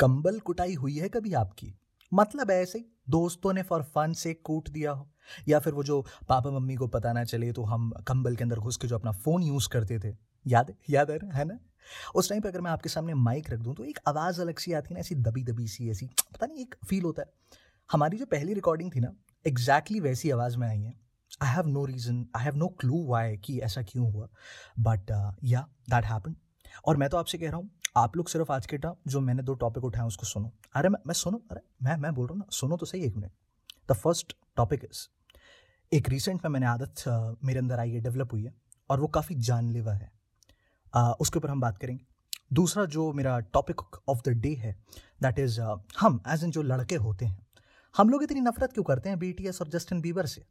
कंबल कुटाई हुई है कभी आपकी? मतलब ऐसे दोस्तों ने फॉर फन से कूट दिया हो, या फिर वो जो पापा मम्मी को पता ना चले तो हम कंबल के अंदर घुस के जो अपना फ़ोन यूज़ करते थे, याद है ना? उस टाइम पे अगर मैं आपके सामने माइक रख दूं तो एक आवाज़ अलग सी आती है ना, ऐसी दबी दबी सी, ऐसी पता नहीं एक फ़ील होता है। हमारी जो पहली रिकॉर्डिंग थी ना, एग्जैक्टली वैसी आवाज़ में आई है। I have no reason, I have no clue why कि ऐसा क्यों हुआ, बट या दैट हैपन। और मैं तो आपसे कह रहा हूँ, आप लोग सिर्फ आज के टाइम जो मैंने दो टॉपिक उठाए उसको सुनो। अरे मैं बोल रहा हूँ ना, सुनो तो सही एक minute. The first topic is एक रिसेंट में मैंने आदत मेरे अंदर आई है, डेवलप हुई है, और वो काफ़ी जानलेवा है। उसके ऊपर हम बात करेंगे। दूसरा जो मेरा टॉपिक ऑफ द डे है दैट इज़ हम एज इन जो लड़के होते हैं, हम लोग इतनी नफरत क्यों करते हैं बीटीएस और जस्टिन बीबर से,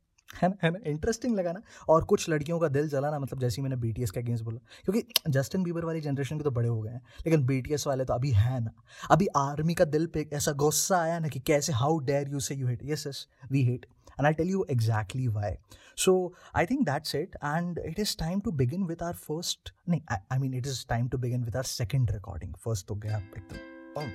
है ना? इंटरेस्टिंग लगा ना? और कुछ लड़कियों का दिल जलाना, मतलब जैसे ही मैंने बीटीएस के अगेंस्ट बोला, क्योंकि जस्टिन बीबर वाली जनरेशन के तो बड़े हो गए हैं, लेकिन बीटीएस वाले तो अभी है ना, अभी आर्मी का दिल पे ऐसा गुस्सा आया ना कि कैसे, how dare you say you hate. Yes yes, we hate, and I tell you exactly why. So I think that's it, and it is time to begin with our first, नहीं I mean it is time to begin with our second recording. First हो गया आप एकदम।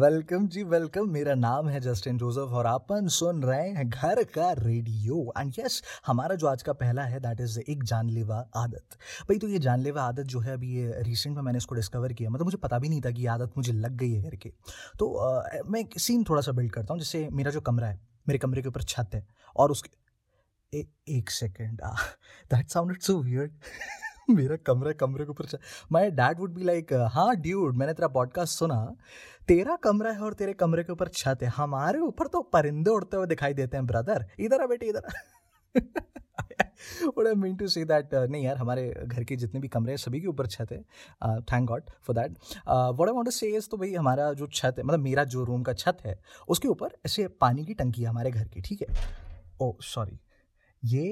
Welcome ji, welcome. मेरा नाम है Justin Joseph और आपन सुन रहे हैं घर का रेडियो। एंड यस, हमारा जो आज का पहला है दैट इज़ एक जानलेवा आदत। भाई तो ये जानलेवा आदत जो है, अभी ये रिसेंट में मैंने इसको डिस्कवर किया, मतलब मुझे पता भी नहीं था कि ये आदत मुझे लग गई है करके। तो मैं एक सीन थोड़ा सा बिल्ड करता हूँ। जैसे मेरा जो कमरा है, मेरे कमरे के ऊपर छत है, और उसके एक second, that sounded so weird. मेरा कमरे के ऊपर छत। My dad would be like, हाँ ड्यूड, मैंने तेरा पॉडकास्ट सुना, तेरा कमरा है और तेरे कमरे के ऊपर छत है, हमारे ऊपर तो परिंदे उड़ते हुए दिखाई देते हैं ब्रदर, इधर आ बेटे इधर आ। What I mean to say that, नहीं यार, हमारे घर के जितने भी कमरे हैं सभी के ऊपर छत है, thank God for that. What I want to say is, तो भाई हमारा जो छत है, मतलब मेरा जो रूम का छत है, उसके ऊपर ऐसे पानी की टंकी है हमारे घर की, ठीक है। ओह सॉरी, ये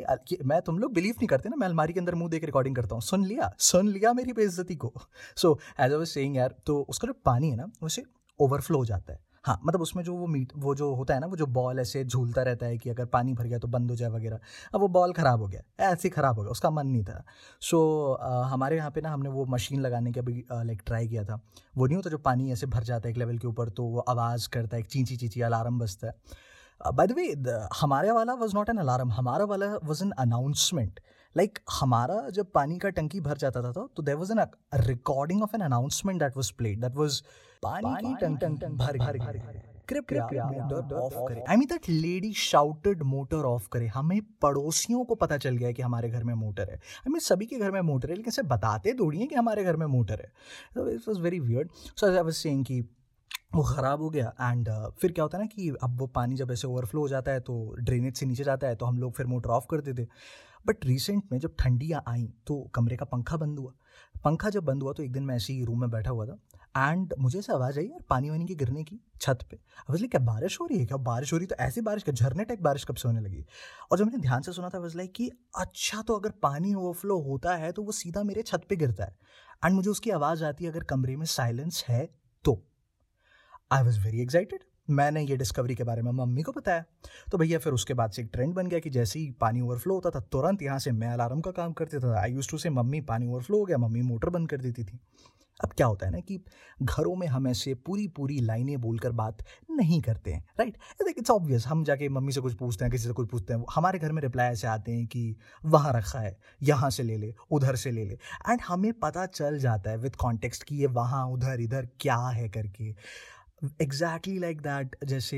मैं, तुम लोग बिलीव नहीं करते ना, मैं अलमारी के अंदर मुंह देकर रिकॉर्डिंग करता हूँ। सुन लिया मेरी बेइज्जती को। So as I was saying यार, तो उसका जो पानी है ना, उसे ओवरफ्लो हो जाता है। हाँ, मतलब उसमें जो वो जो होता है ना, वो जो बॉल ऐसे झूलता रहता है कि अगर पानी भर गया तो बंद हो जाए वगैरह। अब वो बॉल ख़राब हो गया, ऐसे ख़राब हो गया, उसका मन नहीं था। सो हमारे यहाँ पे ना, हमने वो मशीन लगाने का भी लाइक ट्राई किया था। वो नहीं होता जो पानी ऐसे भर जाता है एक लेवल के ऊपर, तो वो आवाज़ करता है, चींची चींची अलार्म बजता है। बाय द वे, हमारा वाला वॉज नॉट एन अलार्म, हमारा वाला वॉज एन अनाउंसमेंट। लाइक हमारा जब पानी का टंकी भर जाता था तो there was an recording of an announcement that was played, that was पानी टंकी भर गया, कृपया मोटर ऑफ करें। I mean that lady shouted motor off करें। हमें पड़ोसियों को पता चल गया है कि हमारे घर में मोटर है। आई मीन सभी के घर में मोटर है, लेकिन इसे बताते थोड़ी हैं कि हमारे घर में मोटर है। So it was very weird. So I was saying कि वो ख़राब हो गया, एंड फिर क्या होता है ना कि अब वो पानी जब ऐसे ओवरफ्लो हो जाता है तो ड्रेनेज से नीचे जाता है, तो हम लोग फिर मोटर ऑफ कर देते। बट रिसेंट में जब ठंडियाँ आई तो कमरे का पंखा बंद हुआ। पंखा जब बंद हुआ तो एक दिन मैं ऐसे ही रूम में बैठा हुआ था, एंड मुझे ऐसे आवाज़ आई यार पानी वानी की गिरने की छत पे। अब इसलिए क्या बारिश हो रही है, तो ऐसी बारिश का झरने टाइप बारिश कब से होने लगी। और जब मैंने ध्यान से सुना था वजह कि अच्छा, तो अगर पानी ओवरफ्लो होता है तो वो सीधा मेरे छत पर गिरता है, एंड मुझे उसकी आवाज़ आती है अगर कमरे में साइलेंस है तो। I was very excited. मैंने ये डिस्कवरी के बारे में मम्मी को बताया, तो भैया फिर उसके बाद से एक ट्रेंड बन गया कि जैसे ही पानी ओवरफ्लो होता था तुरंत यहाँ से मैं अलार्म का काम करता था। I used to say mummy पानी ओवरफ्लो हो गया, मम्मी मोटर बंद कर देती थी। अब क्या होता है ना कि घरों में हम ऐसे पूरी लाइनें बोलकर बात नहीं करते हैं, राइट? इट्स ऑब्वियस, हम जाके मम्मी से कुछ पूछते हैं, किसी से कुछ पूछते हैं। हमारे घर में रिप्लाई ऐसे आते हैं कि वहाँ रखा है, यहाँ से ले ले, उधर से ले ले, एंड हमें पता चल जाता है विद कॉन्टेक्स्ट कि ये वहाँ उधर इधर क्या है करके। एग्जैक्टली लाइक दैट, जैसे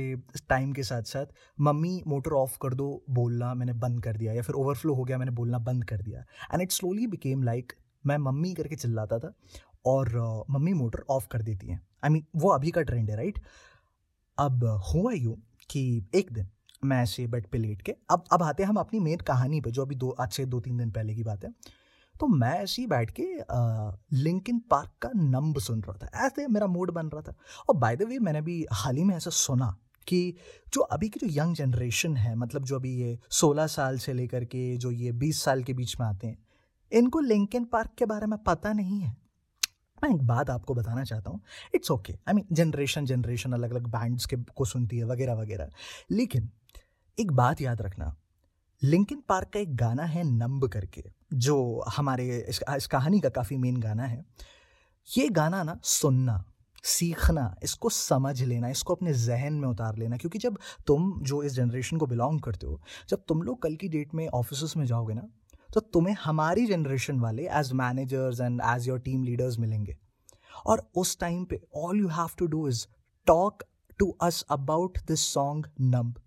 टाइम के साथ साथ मम्मी मोटर ऑफ कर दो बोलना मैंने बंद कर दिया, या फिर ओवरफ्लो हो गया मैंने बोलना बंद कर दिया, and it slowly became like मैं मम्मी करके चिल्लाता था और मम्मी मोटर ऑफ कर देती हैं। आई मीन वो अभी का ट्रेंड है, राइट? अब हुआ यूँ कि एक दिन मैं ऐसे बेड पे लेट के, अब आते हैं हम अपनी मेन कहानी पे, जो अभी आज से 2-3 दिन पहले की बात है। तो मैं ऐसे ही बैठ के लिंकिन पार्क का नंब सुन रहा था, ऐसे मेरा मूड बन रहा था। और बाय द वे, मैंने भी हाल ही में ऐसा सुना कि जो अभी की जो यंग जनरेशन है, मतलब जो अभी ये 16 साल से लेकर के जो ये 20 साल के बीच में आते हैं, इनको लिंकिन पार्क के बारे में पता नहीं है। मैं एक बात आपको बताना चाहता हूँ, it's okay, I mean generation अलग अलग बैंड्स के को सुनती है वगैरह वगैरह, लेकिन एक बात याद रखना, लिंकिन पार्क का एक गाना है नंब करके, जो हमारे इस कहानी का काफ़ी मेन गाना है। ये गाना ना सुनना, सीखना, इसको समझ लेना, इसको अपने जहन में उतार लेना, क्योंकि जब तुम जो इस जनरेशन को बिलोंग करते हो, जब तुम लोग कल की डेट में ऑफिस में जाओगे ना, तो तुम्हें हमारी जनरेशन वाले as managers and as your team leaders मिलेंगे, और उस टाइम पे all you have to do is talk to us about this song Numb.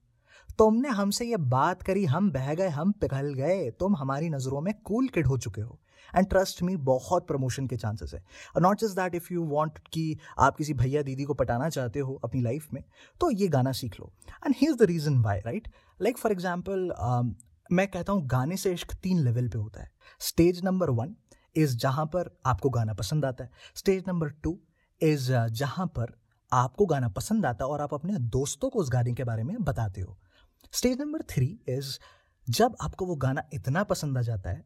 तुमने हमसे ये बात करी, हम बह गए, हम पिघल गए, तुम हमारी नज़रों में कूल किड हो चुके हो, एंड ट्रस्ट मी बहुत प्रमोशन के चांसेस है। Not just that, if you want कि आप किसी भैया दीदी को पटाना चाहते हो अपनी लाइफ में, तो ये गाना सीख लो। And here is the reason why, right? Like for example, मैं कहता हूँ गाने से इश्क 3 लेवल पे होता है। स्टेज नंबर 1 इज़ जहाँ पर आपको गाना पसंद आता है, स्टेज नंबर 2 इज़ जहाँ पर आपको गाना पसंद आता है और आप अपने दोस्तों को उस गाने के बारे में बताते हो, स्टेज नंबर 3 इज़ जब आपको वो गाना इतना पसंद आ जाता है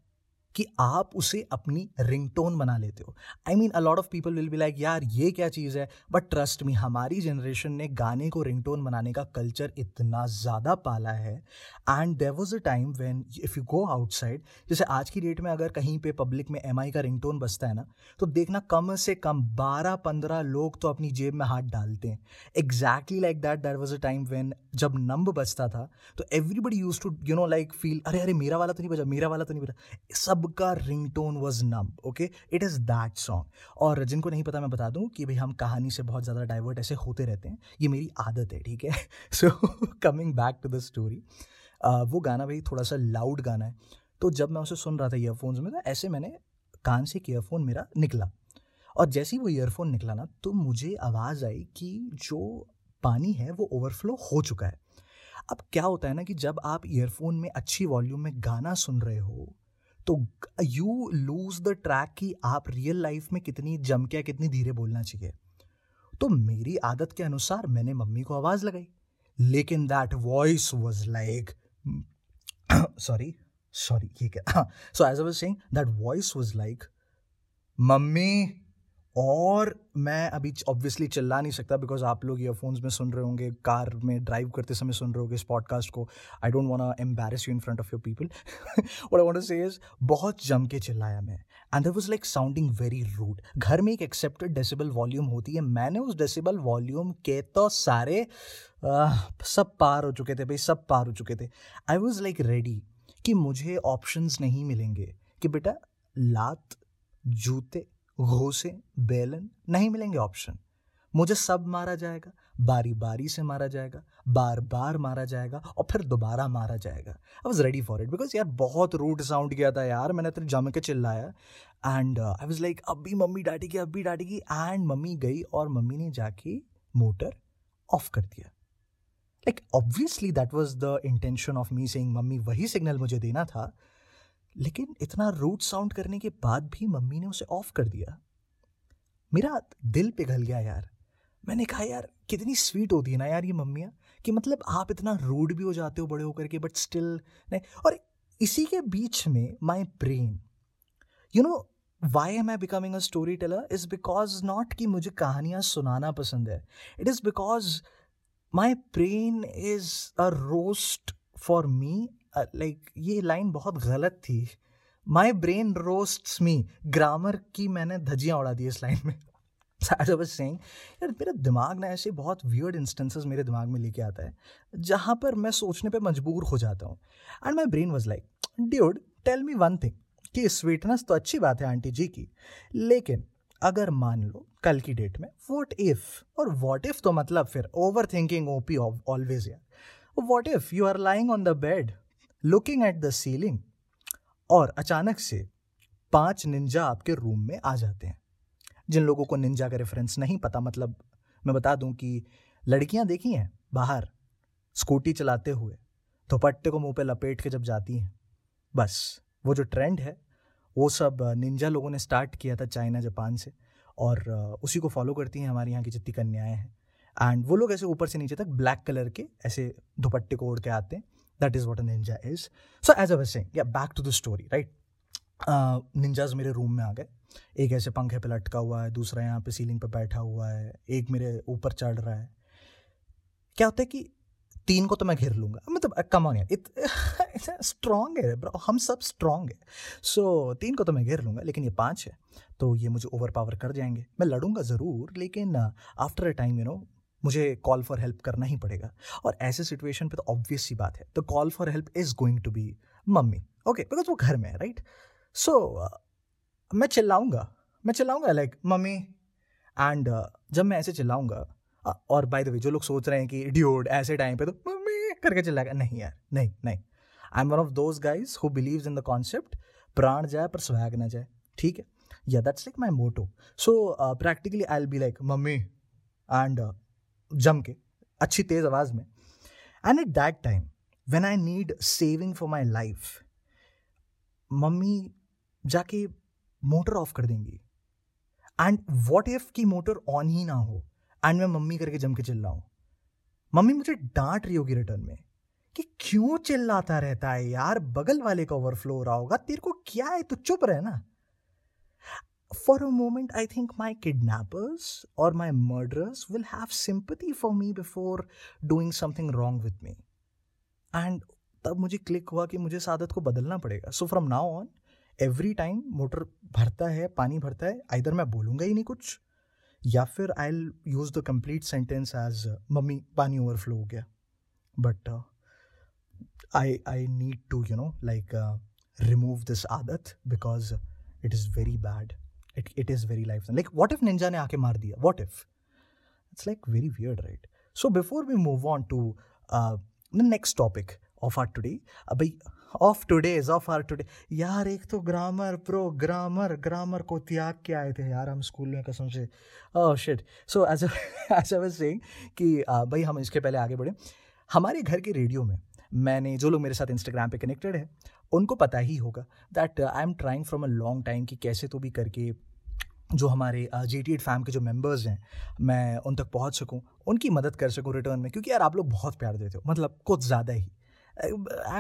कि आप उसे अपनी रिंगटोन बना लेते हो। I mean a lot of people will be like यार ये क्या चीज़ है, बट ट्रस्ट मी, हमारी जनरेशन ने गाने को रिंगटोन बनाने का कल्चर इतना ज़्यादा पाला है। And there was a time when if you go outside, जैसे आज की डेट में अगर कहीं पे पब्लिक में एमआई का रिंगटोन बजता है ना, तो देखना कम से कम 12-15 लोग तो अपनी जेब में हाथ डालते हैं। Exactly like that, there was a time when जब नंब बजता था तो everybody used to you know like feel, अरे मेरा वाला तो नहीं बजा, मेरा वाला तो नहीं बजा, सबका ringtone was Numb. Okay, it is that song. और जिनको नहीं पता मैं बता दूं कि भाई हम कहानी से बहुत ज़्यादा डाइवर्ट ऐसे होते रहते हैं, ये मेरी आदत है, ठीक है। So coming back to the story, वो गाना भाई थोड़ा सा लाउड गाना है, तो जब मैं उसे सुन रहा था ईयरफोन्स में, तो ऐसे मैंने कान से एक ईयरफोन मेरा निकला, और जैसे ही वो ईयरफोन निकला ना, तो मुझे आवाज़ आई कि जो पानी है वो ओवरफ्लो हो चुका है। अब क्या होता है ना कि जब आप ईयरफोन में अच्छी वॉल्यूम में गाना सुन रहे हो, तो यू लूज़ द ट्रैक कि आप रियल लाइफ में कितनी जम के कितनी धीरे बोलना चाहिए। तो मेरी आदत के अनुसार मैंने मम्मी को आवाज़ लगाई, लेकिन that voice was like sorry ये क्या, so as I was saying that voice was like mummy, और मैं अभी ऑब्वियसली चिल्ला नहीं सकता बिकॉज आप लोग ईयरफोन्स में सुन रहे होंगे, कार में ड्राइव करते समय सुन रहे होंगे इस पॉडकास्ट को। I don't want to embarrass you in front of your people, what I want to say is बहुत जम के चिल्लाया मैं, and that was like sounding very rude. घर में एक एक्सेप्टेड डेसिबल वॉल्यूम होती है, मैंने उस डेसिबल वॉल्यूम के तो सारे सब पार हो चुके थे भाई, सब पार हो चुके थे। आई वॉज लाइक रेडी कि मुझे ऑप्शंस नहीं मिलेंगे कि बेटा लात जूते घोसे बेलन नहीं मिलेंगे ऑप्शन, मुझे सब मारा जाएगा, बारी बारी से मारा जाएगा, बार बार मारा जाएगा, और फिर दोबारा मारा जाएगा। I was ready for it because यार बहुत रूड साउंड किया था यार, मैंने तो जम के चिल्लाया, एंड आई वॉज लाइक अभी मम्मी डांटेगी, अभी डांटेगी। एंड मम्मी गई और मम्मी ने जाके मोटर ऑफ कर दिया। Like obviously that was the intention of me saying mummy, वही सिग्नल मुझे देना था, लेकिन इतना रूड साउंड करने के बाद भी मम्मी ने उसे ऑफ कर दिया। मेरा दिल पिघल गया यार, मैंने कहा यार कितनी स्वीट होती है ना यार ये मम्मियाँ, कि मतलब आप इतना रूड भी हो जाते हो बड़े होकर के, बट स्टिल नहीं। और इसी के बीच में my brain, you know why am I becoming a story teller is because not कि मुझे कहानियाँ सुनाना पसंद है, it is because my brain is a roast for me. Like ये लाइन बहुत गलत थी, my brain roasts me, grammar की मैंने धज्जियाँ उड़ा दी इस लाइन में। आई वाज सेइंग यार मेरा दिमाग ना ऐसे बहुत वियर्ड इंस्टेंसेस मेरे दिमाग में लेके आता है, जहाँ पर मैं सोचने पे मजबूर हो जाता हूँ। And my brain was like dude tell me one thing, कि स्वीटनेस तो अच्छी बात है आंटी जी की, लेकिन अगर मान लो कल की डेट में वॉट इफ़, और वॉट इफ़ तो मतलब फिर ओवर थिंकिंग ओपी ऑलवेज यार। What if you are lying on the bed looking at the ceiling, और अचानक से 5 निंजा आपके रूम में आ जाते हैं। जिन लोगों को निंजा का रेफरेंस नहीं पता, मतलब मैं बता दूं कि लड़कियां देखी हैं बाहर स्कूटी चलाते हुए, दुपट्टे को मुंह पे लपेट के जब जाती हैं, बस वो जो ट्रेंड है वो सब निंजा लोगों ने स्टार्ट किया था चाइना जापान से, और उसी को फॉलो करती हैं हमारे यहाँ की जितनी कन्याएँ हैं। एंड वो लोग ऐसे ऊपर से नीचे तक ब्लैक कलर के ऐसे दुपट्टे को ओढ़ के आते हैं। That is what a ninja is. So as I was saying, yeah, back to the story, right? Ninjas मेरे रूम में आ गए, एक ऐसे पंखे पे लटका हुआ है, दूसरा यहाँ पे सीलिंग पे बैठा हुआ है, एक मेरे ऊपर चढ़ रहा है। क्या होता है कि तीन को तो मैं घेर लूँगा, मतलब कम ऑन यार, स्ट्रॉन्ग है ब्रो, हम सब स्ट्रॉन्ग है। सो तीन को तो मैं घेर लूँगा, लेकिन ये पाँच है तो ये मुझे ओवर पावर कर जाएंगे। मैं लड़ूंगा ज़रूर, लेकिन after a time you know मुझे कॉल फॉर हेल्प करना ही पड़ेगा। और ऐसे सिचुएशन पे तो ऑब्वियस सी बात है, तो call for help is going to be mummy, okay, because वो घर में है, राइट। सो मैं चिल्लाऊंगा लाइक मम्मी, एंड जब मैं ऐसे चिल्लाऊंगा, और बाय द वे जो लोग सोच रहे हैं कि ड्यूड ऐसे टाइम पे तो मम्मी करके चिल्लाएगा, नहीं यार, नहीं। I am one of those guys who believes in the concept प्राण जाए पर स्वैग ना जाए, ठीक है, या that's like my motto. So practically I will be like mummy and जम के अच्छी तेज़ आवाज़ में, and at that time when I need saving for my life, mummy जाके मोटर ऑफ कर देंगी। एंड व्हाट इफ की मोटर ऑन ही ना हो एंड मैं मम्मी करके जम के चिल्लाऊँ, मम्मी मुझे डांट रही होगी रिटर्न में कि क्यों चिल्लाता रहता है यार, बगल वाले का ओवरफ्लो हो रहा होगा, तेरे को क्या है, तो चुप रहे ना। For a moment, I think my kidnappers or my murderers will have sympathy for me before doing something wrong with me. And तब मुझे क्लिक हुआ कि मुझे इस आदत को बदलना पड़ेगा। So from now on, every time motor भरता है, पानी भरता है, either मैं बोलूँगा ही नहीं कुछ, या फिर I'll use the complete sentence as mummy पानी overflow हो गया। But I need to remove this आदत because it is very bad. It is very life. Like, what if ninja ne aake maar diya? What if? It's like very weird, right? So before we move on to the next topic of our today, of our today, यार एक तो grammar को त्याग के आए थे यार हम स्कूल में, कसम से, oh shit. So as I was saying कि भाई हम इसके पहले आगे बढ़े, हमारे घर के रेडियो में मैंने, जो लोग मेरे साथ इंस्टाग्राम पे कनेक्टेड है उनको पता ही होगा that I am trying from a long time कि कैसे तो भी करके जो हमारे JT8 फैम के जो मेंबर्स हैं मैं उन तक पहुंच सकूं, उनकी मदद कर सकूं रिटर्न में, क्योंकि यार आप लोग बहुत प्यार देते हो, मतलब कुछ ज़्यादा ही। I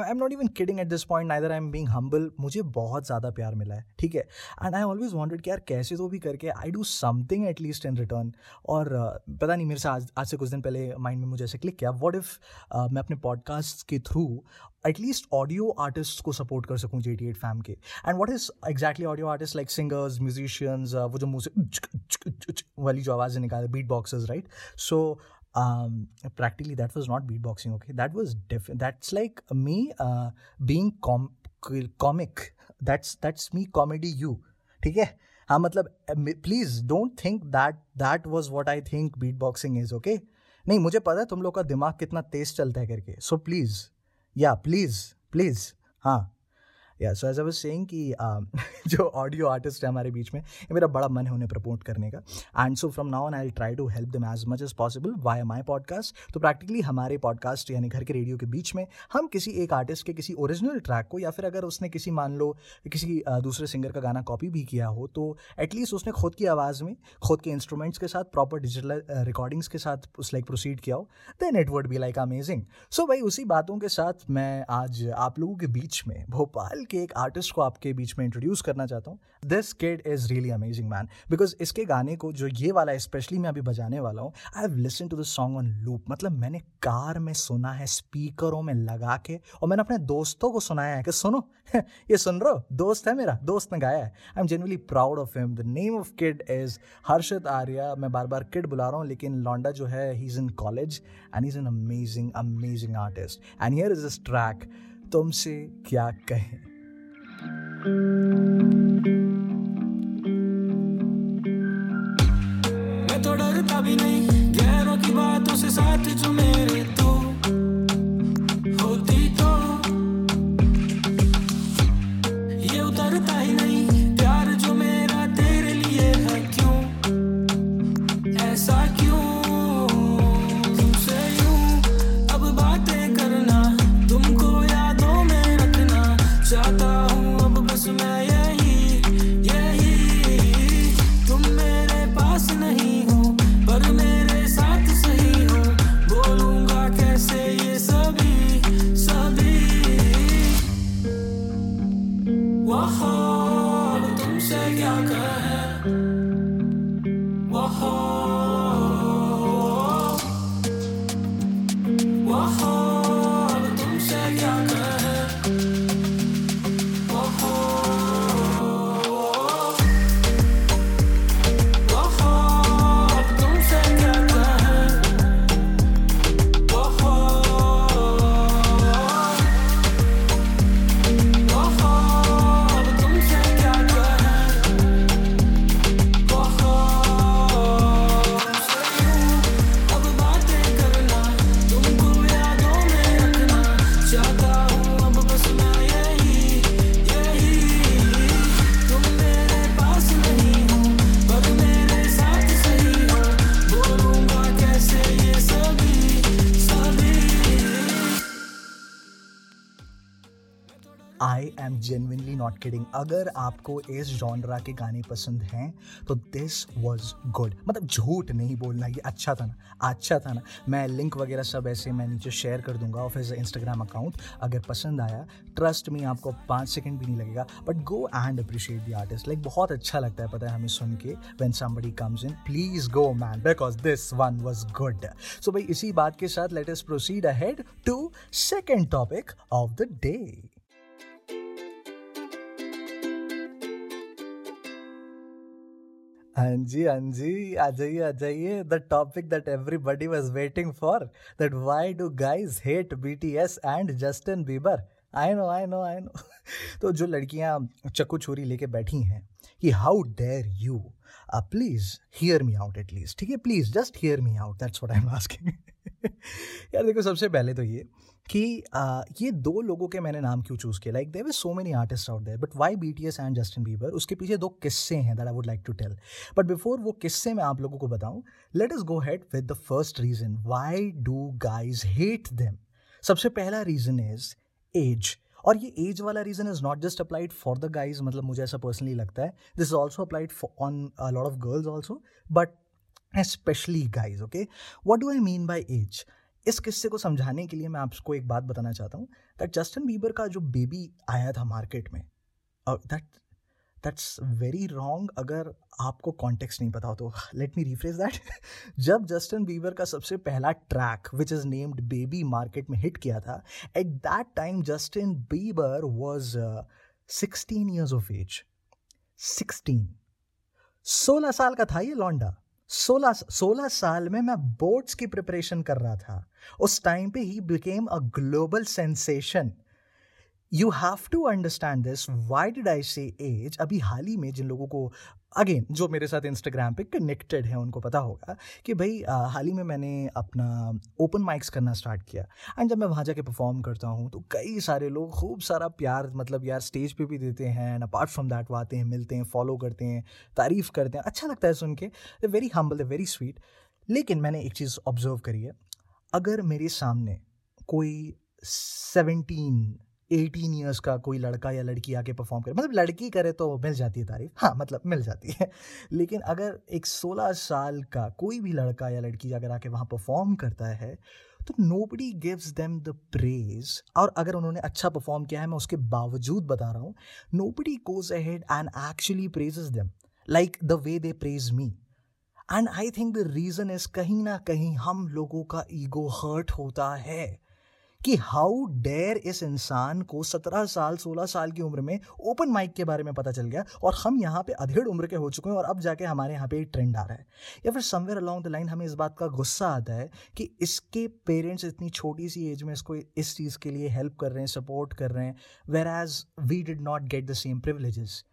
am not even kidding at this point, neither I am being humble, मुझे बहुत ज़्यादा प्यार मिला है, ठीक है। एंड आई ऑलवेज वांटेड कि यार कैसे तो भी करके I do something at least in return. और पता नहीं मेरे से आज से कुछ दिन पहले माइंड में मुझे ऐसे क्लिक किया, व्हाट इफ़ मैं अपने पॉडकास्ट के थ्रू एटलीस्ट ऑडियो आर्टिस्ट को सपोर्ट कर सकूँ JT8 फैम के। And what is exactly audio artist, like singers, musicians, वो जो म्यूजिक वाली जो आवाज़ें निकाले, beat boxers, right. So practically that was not beatboxing, okay, that was that's like me being comic, that's me comedy you, ठीक है, हाँ, मतलब please don't think that was what I think beatboxing is, okay, नहीं, मुझे पता है तुम लोग का दिमाग कितना तेज चलता है करके, so please हाँ या so as I was saying कि जो ऑडियो आर्टिस्ट है हमारे बीच में, ये मेरा बड़ा मन है उन्हें प्रमोट करने का। And so from now on I will try to help them as much as possible via my podcast. तो प्रैक्टिकली हमारे पॉडकास्ट यानी घर के रेडियो के बीच में हम किसी एक आर्टिस्ट के किसी ओरिजिनल ट्रैक को, या फिर अगर उसने किसी, मान लो किसी दूसरे सिंगर का गाना कॉपी भी किया हो, तो एटलीस्ट उसने खुद की आवाज़ में, खुद के इंस्ट्रूमेंट्स के साथ, प्रॉपर डिजिटल रिकॉर्डिंग्स के साथ उस लाइक प्रोसीड किया हो, then it would be like amazing. So भाई उसी बातों के साथ मैं आज आप लोगों के बीच में भोपाल के एक आर्टिस्ट को आपके बीच में इंट्रोड्यूस करना चाहता हूँ। This kid is really amazing man, because इसके गाने को, जो ये वाला स्पेशली मैं अभी बजाने वाला हूँ, I have listen to this song on loop, मतलब मैंने कार में सुना है, स्पीकरों में लगा के, और मैंने अपने दोस्तों को सुनाया है कि सुनो ये सुन रहो, दोस्त है मेरा, दोस्त ने गाया है। I am genuinely proud of him. The name of kid is Harshit Arya. मैं बार बार किड बुला रहा हूँ, लेकिन लौंडा जो है, he is in college and he is an amazing amazing artist. And here is this track, तुमसे क्या कहें। मैं तो डरता भी नहीं गैरों की बातों से, साथ जो मेरे तो होती तो ये उतरता ही नहीं, प्यार जो मेरा तेरे लिए है क्यों, ऐसा क्यों तुमसे यूं अब बातें करना, तुमको यादों में रखना चाहता हूँ अब बस मैं, मेरे पास नहीं हो पर मेरे साथ सही हो, बोलूंगा I am genuinely not kidding. अगर आपको इस जॉनरा के गाने पसंद हैं तो दिस वॉज गुड। मतलब झूठ नहीं बोलना, ये अच्छा था ना, अच्छा था ना। मैं लिंक वगैरह सब ऐसे मैं नीचे शेयर कर दूंगा ऑफ हिज इंस्टाग्राम अकाउंट। अगर पसंद आया, ट्रस्ट मी, आपको 5 सेकंड भी नहीं लगेगा। But go and appreciate the artist, like बहुत अच्छा लगता है, पता है हमें सुन के, when somebody comes in. Please go man, because this one was good. So भाई इसी बात के साथ let us proceed ahead to second topic of the day. हाँ जी, हाँ जी, आ जाइए, आ जाइए। The topic that everybody was waiting for, that why do guys hate BTS and Justin Bieber. I know. तो जो लड़कियां चक्कू छुरी लेके बैठी हैं, ये how dare you, please hear me out at least, ठीक है, please just hear me out, that's what I am asking. यार देखो, सबसे पहले तो ये कि ये दो लोगों के मैंने नाम क्यों चूज़ किया, like there were so many artist out there, but why BTS and Justin Bieber, उसके पीछे दो किस्से हैं that I would like to tell. But before वो किस्से मैं आप लोगों को बताऊं, let us go head with the first reason why do guys hate them. सबसे पहला रीज़न इज़ एज। और ये एज वाला reason is not just applied for the guys, मतलब मुझे ऐसा पर्सनली लगता है, this is also applied on a lot of girls also, but especially guys. Okay, what do I mean by age? इस किस्से को समझाने के लिए मैं आपको एक बात बताना चाहता हूँ दैट जस्टिन बीबर का जो बेबी आया था मार्केट में, दैट्स वेरी रॉन्ग अगर आपको कॉन्टेक्स्ट नहीं पता हो तो। Let me rephrase that. जब जस्टिन बीबर का सबसे पहला track which is named baby market में हिट किया था, at that time Justin Bieber was 16 years of age. 16 साल का था ये लौंडा। 16 साल में मैं बोर्ड्स की प्रिपरेशन कर रहा था उस टाइम पे। He became a global sensation. You have to understand this. Why did I say age? अभी हाल ही में जिन लोगों को, अगेन जो मेरे साथ इंस्टाग्राम पे कनेक्टेड है, उनको पता होगा कि भाई हाल ही में मैंने अपना ओपन माइक्स करना स्टार्ट किया। एंड जब मैं वहाँ जाके परफॉर्म करता हूँ तो कई सारे लोग खूब सारा प्यार, मतलब यार स्टेज पे भी देते हैं, एंड अपार्ट फ्रॉम दैट वो आते हैं, मिलते हैं, फॉलो करते हैं, तारीफ़ करते हैं, अच्छा लगता है सुन के। They very humble, they very sweet. लेकिन मैंने एक चीज़ ऑब्जर्व करी है, अगर मेरे सामने कोई 18 ईयर्स का कोई लड़का या लड़की आके परफॉर्म करे, मतलब लड़की करे तो मिल जाती है तारीफ, हाँ मतलब मिल जाती है, लेकिन अगर एक 16 साल का कोई भी लड़का या लड़की अगर आके वहाँ परफॉर्म करता है तो nobody gives them the praise. और अगर उन्होंने अच्छा परफॉर्म किया है, मैं उसके बावजूद बता रहा हूँ, nobody goes ahead and actually praises them like the way they praise me. And I think the reason is, कहीं ना कहीं हम लोगों का ईगो हर्ट होता है कि हाउ डेयर इस इंसान को 16 साल की उम्र में ओपन माइक के बारे में पता चल गया, और हम यहाँ पे अधेड़ उम्र के हो चुके हैं और अब जाके हमारे यहाँ पे एक ट्रेंड आ रहा है। या फिर समवेयर अलॉन्ग द लाइन हमें इस बात का गुस्सा आता है कि इसके पेरेंट्स इतनी छोटी सी एज में इसको इस चीज़ के लिए हेल्प कर रहे हैं, सपोर्ट कर रहे हैं, whereas we did not get the same privileges.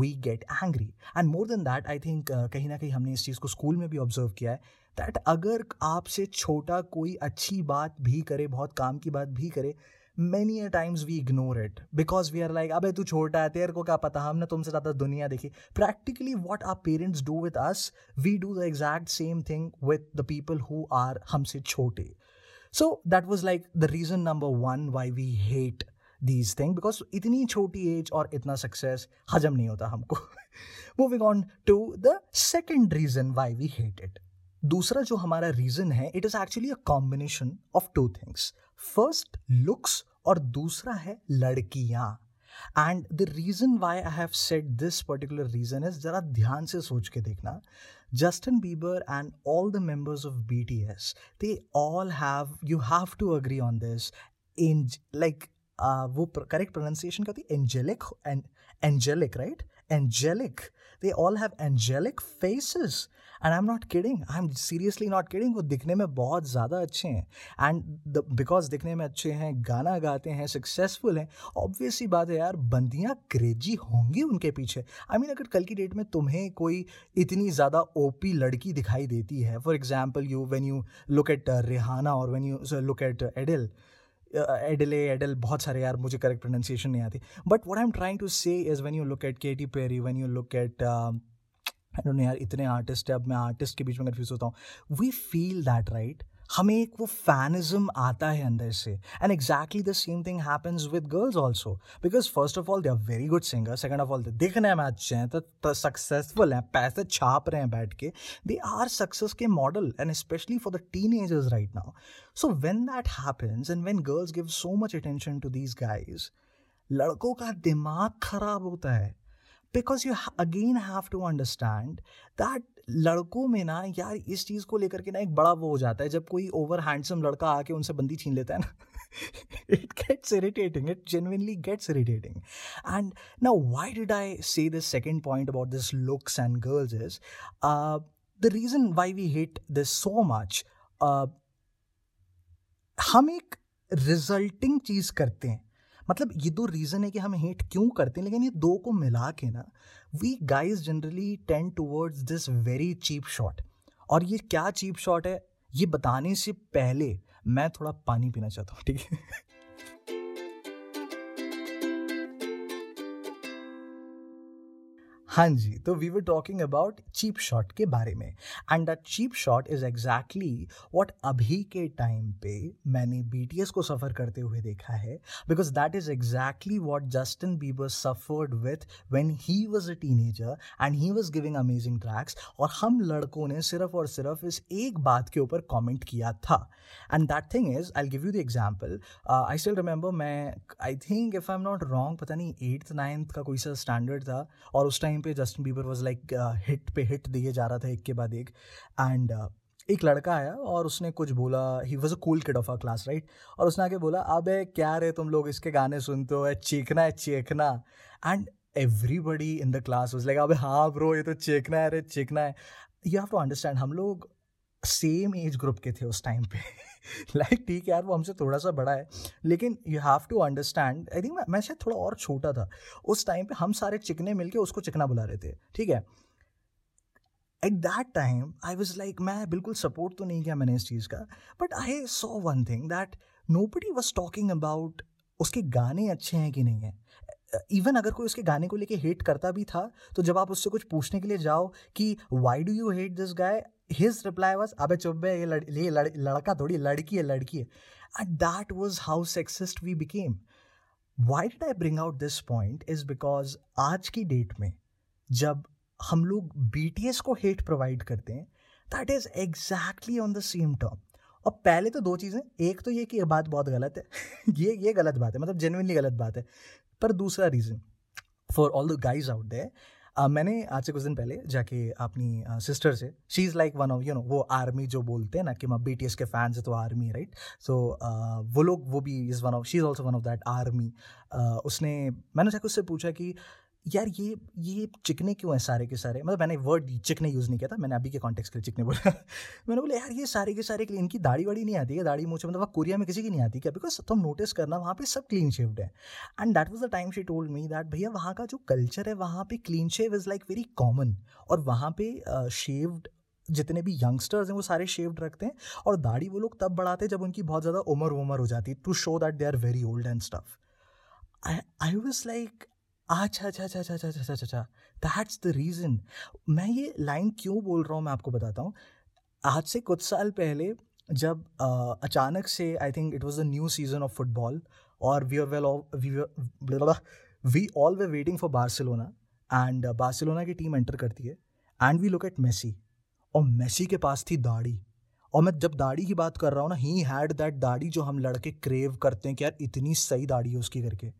We get angry and more than that, I think कहीं ना कहीं हमने इस चीज़ को स्कूल में भी ऑब्जर्व किया है दैट अगर आपसे छोटा कोई अच्छी बात भी करे, बहुत काम की बात भी करे, many a times we ignore it because we are like अबे तू छोटा है, तेरे को क्या पता, हमने तुमसे ज़्यादा दुनिया देखी। Practically what our parents do with us, we do the exact same thing with the people who are हमसे छोटे। So that was like the reason number one why we hate these things, because इतनी छोटी as और इतना success हजम नहीं होता हमको। Moving on to the second reason why we hate it. दूसरा जो हमारा रीज़न है, it is actually a combination of two things, first looks और दूसरा है लड़कियाँ। And the reason why I have said this particular reason is, ज़रा ध्यान से सोच के देखना, Justin Bieber and all the members of BTS, they all have, you have to agree on this, in like वो करेक्ट प्रोनाउंसिएशन करती है angelic, right, angelic. They all have angelic faces and I am not kidding, I am seriously not kidding. वो दिखने में बहुत ज़्यादा अच्छे हैं, एंड बिकॉज दिखने में अच्छे हैं, गाना गाते हैं, सक्सेसफुल हैं, ऑब्वियसली बात है यार, बंदियाँ क्रेजी होंगी उनके पीछे। आई मीन अगर कल की डेट में तुम्हें कोई इतनी ज़्यादा ओपी लड़की दिखाई देती है, for example you when you look at Rihanna और when you look at Adele, बहुत सारे यार, मुझे करेक्ट प्रोनाउंसिएशन नहीं आती, but what I am trying to say is when you look at Katy Perry, when you look at I don't know यार, इतने artist है, अब मैं आर्टिस्ट के बीच में कन्फ्यूज़ होता हूँ। वी फील दैट, राइट, हमें एक वो फैनिज्म आता है अंदर से. And exactly the same thing happens with girls also, because first of all they are very good singer, second of all they दिख रहे हैं अच्छे हैं, तो सक्सेसफुल हैं, पैसे छाप रहे हैं बैठ के, दे आर सक्सेस के model, and specially for the teenagers right now. So when that happens and when girls give so much attention to these guys, लड़कों का दिमाग खराब होता है. Because you again have to understand that लड़कों में ना यार इस चीज़ को लेकर के ना एक बड़ा वो हो जाता है, जब कोई ओवर हैंडसम लड़का आके उनसे बंदी छीन लेता है ना, it gets irritating, it genuinely gets irritating. And now why did I say this second point about this looks and girls is the reason why we hate this so much. हम एक रिजल्टिंग चीज़ करते हैं, मतलब ये दो reason है कि हम हेट क्यों करते हैं, लेकिन ये दो को मिला के ना we guys generally tend towards this very cheap shot. और ये क्या चीप शॉट है ये बताने से पहले मैं थोड़ा पानी पीना चाहता हूँ, ठीक है. हाँ जी, तो we were talking about cheap shot के बारे में, and that cheap shot is exactly what अभी के टाइम पे मैंने बीटीएस को सफ़र करते हुए देखा है, because that is exactly what Justin Bieber suffered with when he was a teenager and he was giving amazing tracks. और हम लड़कों ने सिर्फ और सिर्फ इस एक बात के ऊपर कॉमेंट किया था. And that thing is, I will give you the example, I still remember, मैं I think if I am not wrong, पता नहीं 8th 9th का कोई सा स्टैंडर्ड था, और उस टाइम पे Justin Bieber was like hit पे हिट दिए जा रहा था एक के बाद एक. एंड एक लड़का आया और उसने कुछ बोला, he was a cool kid of our class right, और उसने आके बोला अबे क्या रे तुम लोग इसके गाने सुनते हो, चीखना है चीखना. And everybody in the class was like अबे हाँ ब्रो ये तो चीखना है रे चीखना है. यू हैव टू अंडरस्टैंड हम लोग सेम एज ग्रुप के थे उस टाइम पे, लाइक ठीक है यार वो हमसे थोड़ा सा बड़ा है, लेकिन you have to understand, I think मैं शायद थोड़ा और छोटा था उस टाइम पे, हम सारे चिकने मिलके उसको चिकना बुला रहे थे, ठीक है. At that time I was like, मैं बिल्कुल सपोर्ट तो नहीं किया मैंने इस चीज़ का, but I saw one thing that nobody was talking about उसके गाने अच्छे हैं कि नहीं है. इवन अगर कोई उसके गाने को लेके हेट करता भी था, तो जब आप उससे कुछ पूछने के लिए जाओ कि why do you hate this guy, his reply was अबे चुब्बे ये लड़का थोड़ी लड़की है लड़की है. And that was how sexist we became. Why did I bring out this point is because आज की डेट में जब हम लोग BTS को हेट प्रोवाइड करते हैं, that is exactly on the same term. और पहले तो दो चीज़ें, एक तो ये कि ये बात बहुत गलत है ये गलत बात है, मतलब genuinely गलत बात है. पर दूसरा reason for all the guys out there, मैंने आज से कुछ दिन पहले जाके अपनी सिस्टर से, she is like one of you know वो आर्मी जो बोलते हैं ना कि मैं बीटीएस के फैंस है तो आर्मी है राइट, सो वो लोग वो भी is one of, she is also one of that army. उसने, मैंने जाकर उससे पूछा कि यार ये चिकने क्यों हैं सारे के सारे, मतलब मैंने वर्ड चिकने यूज़ नहीं किया था, मैंने अभी के कॉन्टेक्स्ट के लिए चिकने बोला. मैंने बोला यार ये सारे के सारे क्लीन, इनकी दाढ़ी वाड़ी नहीं आती है, दाढ़ी मूंछ मतलब वहाँ कोरिया में किसी की नहीं आती क्या, बिकॉज तुम नोटिस करना वहाँ पे सब क्लीन शेव्ड है. And that was the time she told me that भैया वहाँ का जो कल्चर है वहाँ पे clean shave is like very common, और वहाँ पे शेव्ड जितने भी यंगस्टर्स हैं वो सारे शेव्ड रखते हैं, और दाढ़ी वो लोग तब बढ़ाते हैं जब उनकी बहुत ज़्यादा उम्र हो जाती है, to show that they are very old and stuff. I was like अच्छा, दैट्स द रीज़न. मैं ये लाइन क्यों बोल रहा हूँ मैं आपको बताता हूँ. आज से कुछ साल पहले जब अचानक से I think it was a new season of football, और we all were waiting for Barcelona, and Barcelona की टीम एंटर करती है and we look at Messi, और मेसी के पास थी दाढ़ी. और मैं जब दाढ़ी की बात कर रहा हूँ ना, ही हैड दैट दाढ़ी जो हम लड़के क्रेव करते हैं कि यार इतनी सही दाढ़ी है उसकी करके.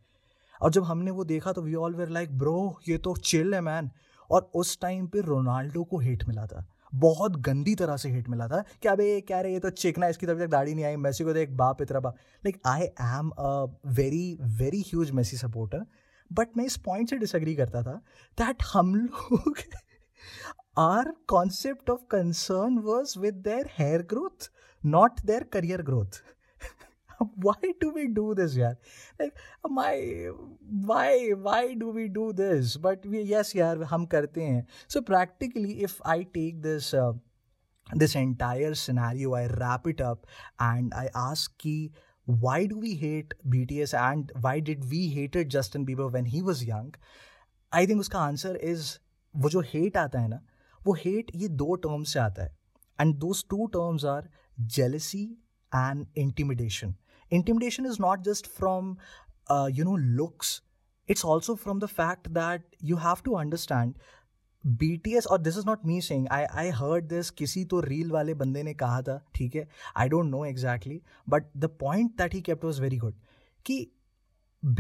और जब हमने वो देखा तो we all were like bro ये तो चिल है मैन. और उस टाइम पे रोनाल्डो को हेट मिला था, बहुत गंदी तरह से हेट मिला था कि अबे क्या रे ये तो चिकना है, इसकी तभी तक दाढ़ी नहीं आई, मेसी को तो एक बाप इतना बाप. Like I am a very very huge Messi supporter, but मैं इस पॉइंट से डिसएग्री करता था दैट हम लोग are concept of concern was with their hair growth, not their career growth. Why do we do this, yaar? Like, why do we do this? But we, yes, yaar, हम करते हैं. So practically, if I take this this entire scenario, I wrap it up and I ask ki, why do we hate BTS and why did we hated Justin Bieber when he was young? I think उसका answer is, वो जो hate आता है ना, वो hate ये दो terms से आता है. And those two terms are jealousy and intimidation. Intimidation is not just from, looks. It's also from the fact that you have to understand BTS, और this is not me saying, I heard this, किसी तो reel वाले बंदे ने कहा था, ठीक है, I don't know exactly, but the point that he kept was very good, कि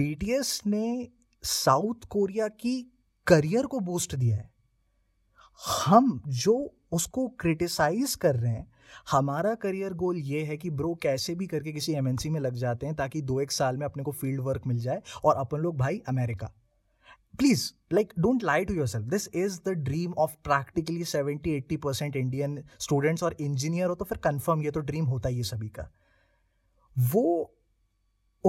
BTS ने साउथ कोरिया की करियर को बूस्ट दिया है. हम जो उसको क्रिटिसाइज कर रहे हैं, हमारा करियर गोल ये है कि ब्रो कैसे भी करके किसी MNC में लग जाते हैं ताकि 2-1 साल में अपने को फील्ड वर्क मिल जाए और अपन लोग भाई America. Please, like, don't lie to yourself. This is the dream of practically 70-80% Indian students. और इंजीनियर हो तो फिर कंफर्म ये तो ड्रीम होता ही है सभी का. वो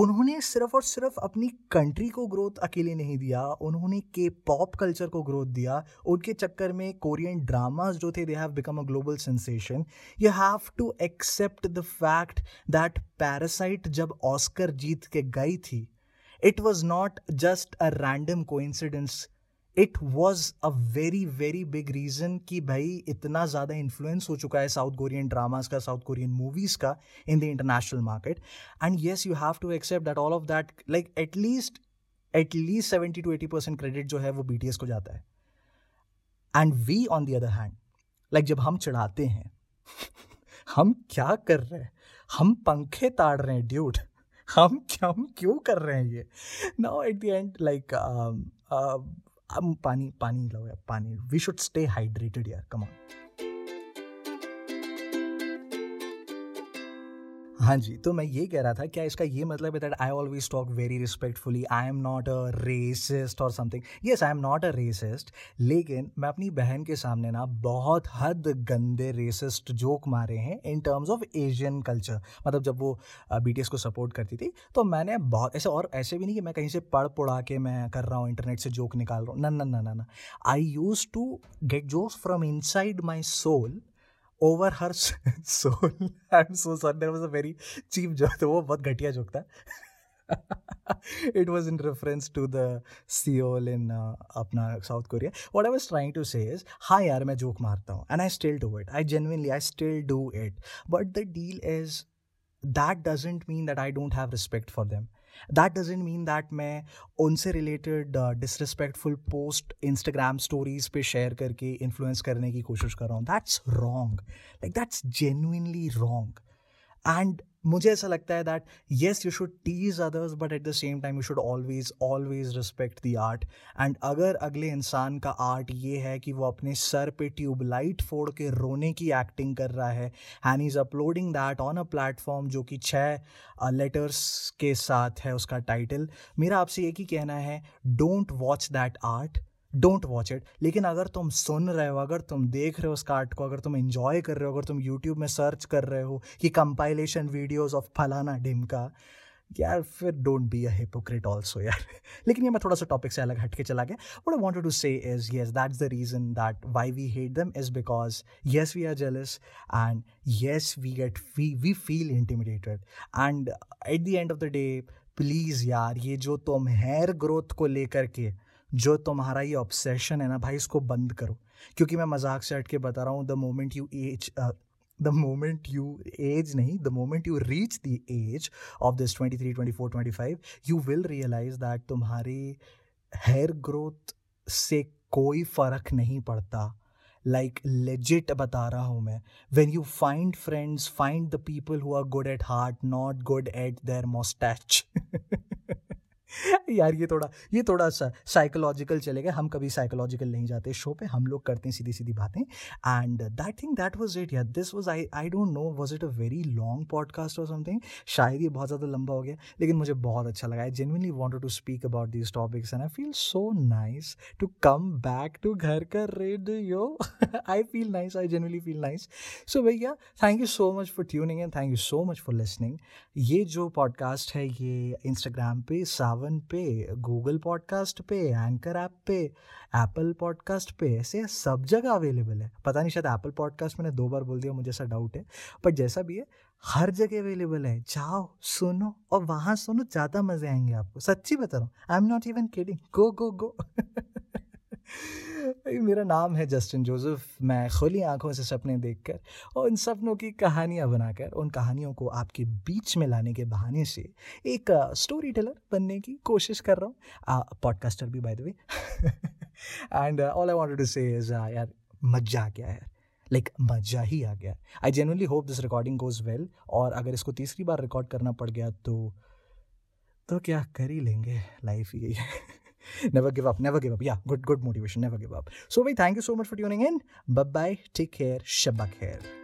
उन्होंने सिर्फ और सिर्फ अपनी कंट्री को ग्रोथ अकेले नहीं दिया, उन्होंने के पॉप कल्चर को ग्रोथ दिया. उनके चक्कर में कोरियन ड्रामाज जो थे, they have become a global sensation. You have to accept the fact that Parasite जब ऑस्कर जीत के गई थी, it was not just a random coincidence. It was a very, very big reason कि भाई इतना ज़्यादा influence हो चुका है South Korean dramas का, South Korean movies का in the international market. And yes, you have to accept that all of that, like at least 70-80% credit जो है वो BTS को जाता है. And we on the other hand, like जब हम चढ़ाते हैं, हम क्या कर रहे हैं? हम पंखे ताड़ रहे हैं, dude. हम क्यों कर रहे हैं ये? Now at the end, like, हम पानी लाओ यार, पानी. वी शुड स्टे हाइड्रेटेड यार, कम ऑन. हाँ जी, तो मैं ये कह रहा था, क्या इसका ये मतलब है that I always talk very respectfully, I am not a racist और something? Yes, I am not a racist, लेकिन मैं अपनी बहन के सामने ना बहुत हद गंदे रेसिस्ट जोक मारे हैं in terms of Asian culture. मतलब जब वो BTS को सपोर्ट करती थी तो मैंने बहुत ऐसे, और ऐसे भी नहीं कि मैं कहीं से पढ़ पुड़ा के मैं कर रहा हूँ, इंटरनेट से जोक निकाल रहा हूँ. ना, I use to get jokes from inside my soul over her soul. I'm so sorry, there was a very cheap joke. तो वो बहुत घटिया जोक था. It was in reference to the Seoul in अपना South Korea. What I was trying to say is, हाँ यार मैं joke मारता हूँ, and I still do it. I still do it. But the deal is, that doesn't mean that I don't have respect for them. That doesn't mean that मैं उनसे related disrespectful post Instagram stories पे share करके influence करने की कोशिश कर रहा हूँ. That's wrong. Like that's genuinely wrong. And मुझे ऐसा लगता है that yes you should tease others, but at the same time you should always respect the art. And अगर अगले इंसान का art ये है कि वो अपने सर पे ट्यूबलाइट फोड़ के रोने की acting कर रहा है and he's uploading that on a platform जो कि 6 letters के साथ है उसका title, मेरा आपसे एक ही कहना है, don't watch that art. Don't watch it. लेकिन अगर तुम सुन रहे हो, अगर तुम देख रहे हो उस कार्ट को, अगर तुम एंजॉय कर रहे हो, अगर तुम यूट्यूब में सर्च कर रहे हो कि कंपाइलेशन वीडियोस ऑफ फलाना ढिमका, यार फिर don't be a hypocrite also यार. लेकिन ये मैं थोड़ा सा टॉपिक से अलग हटके चला गया. What I wanted to say is, yes that's the reason that why we hate them is because yes we are jealous and yes we feel intimidated. And at the end of the day, please यार, ये जो तुम hair growth को लेकर के जो तुम्हारा ये ऑब्सेशन है ना भाई, इसको बंद करो. क्योंकि मैं मजाक से हट के बता रहा हूँ, the moment you reach the age of this 23, 24, 25, you will realise that तुम्हारी हेयर ग्रोथ से कोई फ़र्क नहीं पड़ता. Like legit बता रहा हूँ मैं. When you find friends, find the people who are good at heart, not good at their mustache. यार ये थोड़ा सा साइकोलॉजिकल चलेगा. हम कभी साइकोलॉजिकल नहीं जाते शो पे, हम लोग करते हैं सीधी सीधी बातें. एंड दैट वाज इट यार. This was I don't know, was it a very long podcast और समथिंग? शायद ये बहुत ज़्यादा लंबा हो गया, लेकिन मुझे बहुत अच्छा लगा. I genuinely wanted to speak about these topics and I feel so nice to come back to घर का radio. I feel nice, I genuinely feel nice. So भैया, thank you so much for tuning and thank you so much for listening. ये जो podcast है ये Instagram पे, सावन पे, Google podcast पे, एंकर ऐप पे, एप्पल पॉडकास्ट पे, ऐसे सब जगह अवेलेबल है. पता नहीं, शायद एप्पल पॉडकास्ट मैंने 2 बार बोल दिया, मुझे ऐसा डाउट है. पर जैसा भी है, हर जगह अवेलेबल है. जाओ सुनो, और वहाँ सुनो, ज़्यादा मज़े आएंगे आपको. सच्ची बता रहा हूँ, I am not even kidding. Go go go. मेरा नाम है जस्टिन जोसेफ। मैं खुली आंखों से सपने देखकर और इन सपनों की कहानियाँ बनाकर उन कहानियों को आपके बीच में लाने के बहाने से एक स्टोरी टेलर बनने की कोशिश कर रहा हूँ, पॉडकास्टर भी by the way. And all I wanted to say is यार मज़ा आ गया यार, लाइक मज़ा ही आ गया। I genuinely hope this recording goes well, और अगर इसको तीसरी बार रिकॉर्ड करना पड़ गया तो क्या कर ही लेंगे, लाइफ यही है। Never give up. Yeah, good motivation. Never give up. So, bhai, thank you so much for tuning in. Bye-bye. Take care. Shabak khair.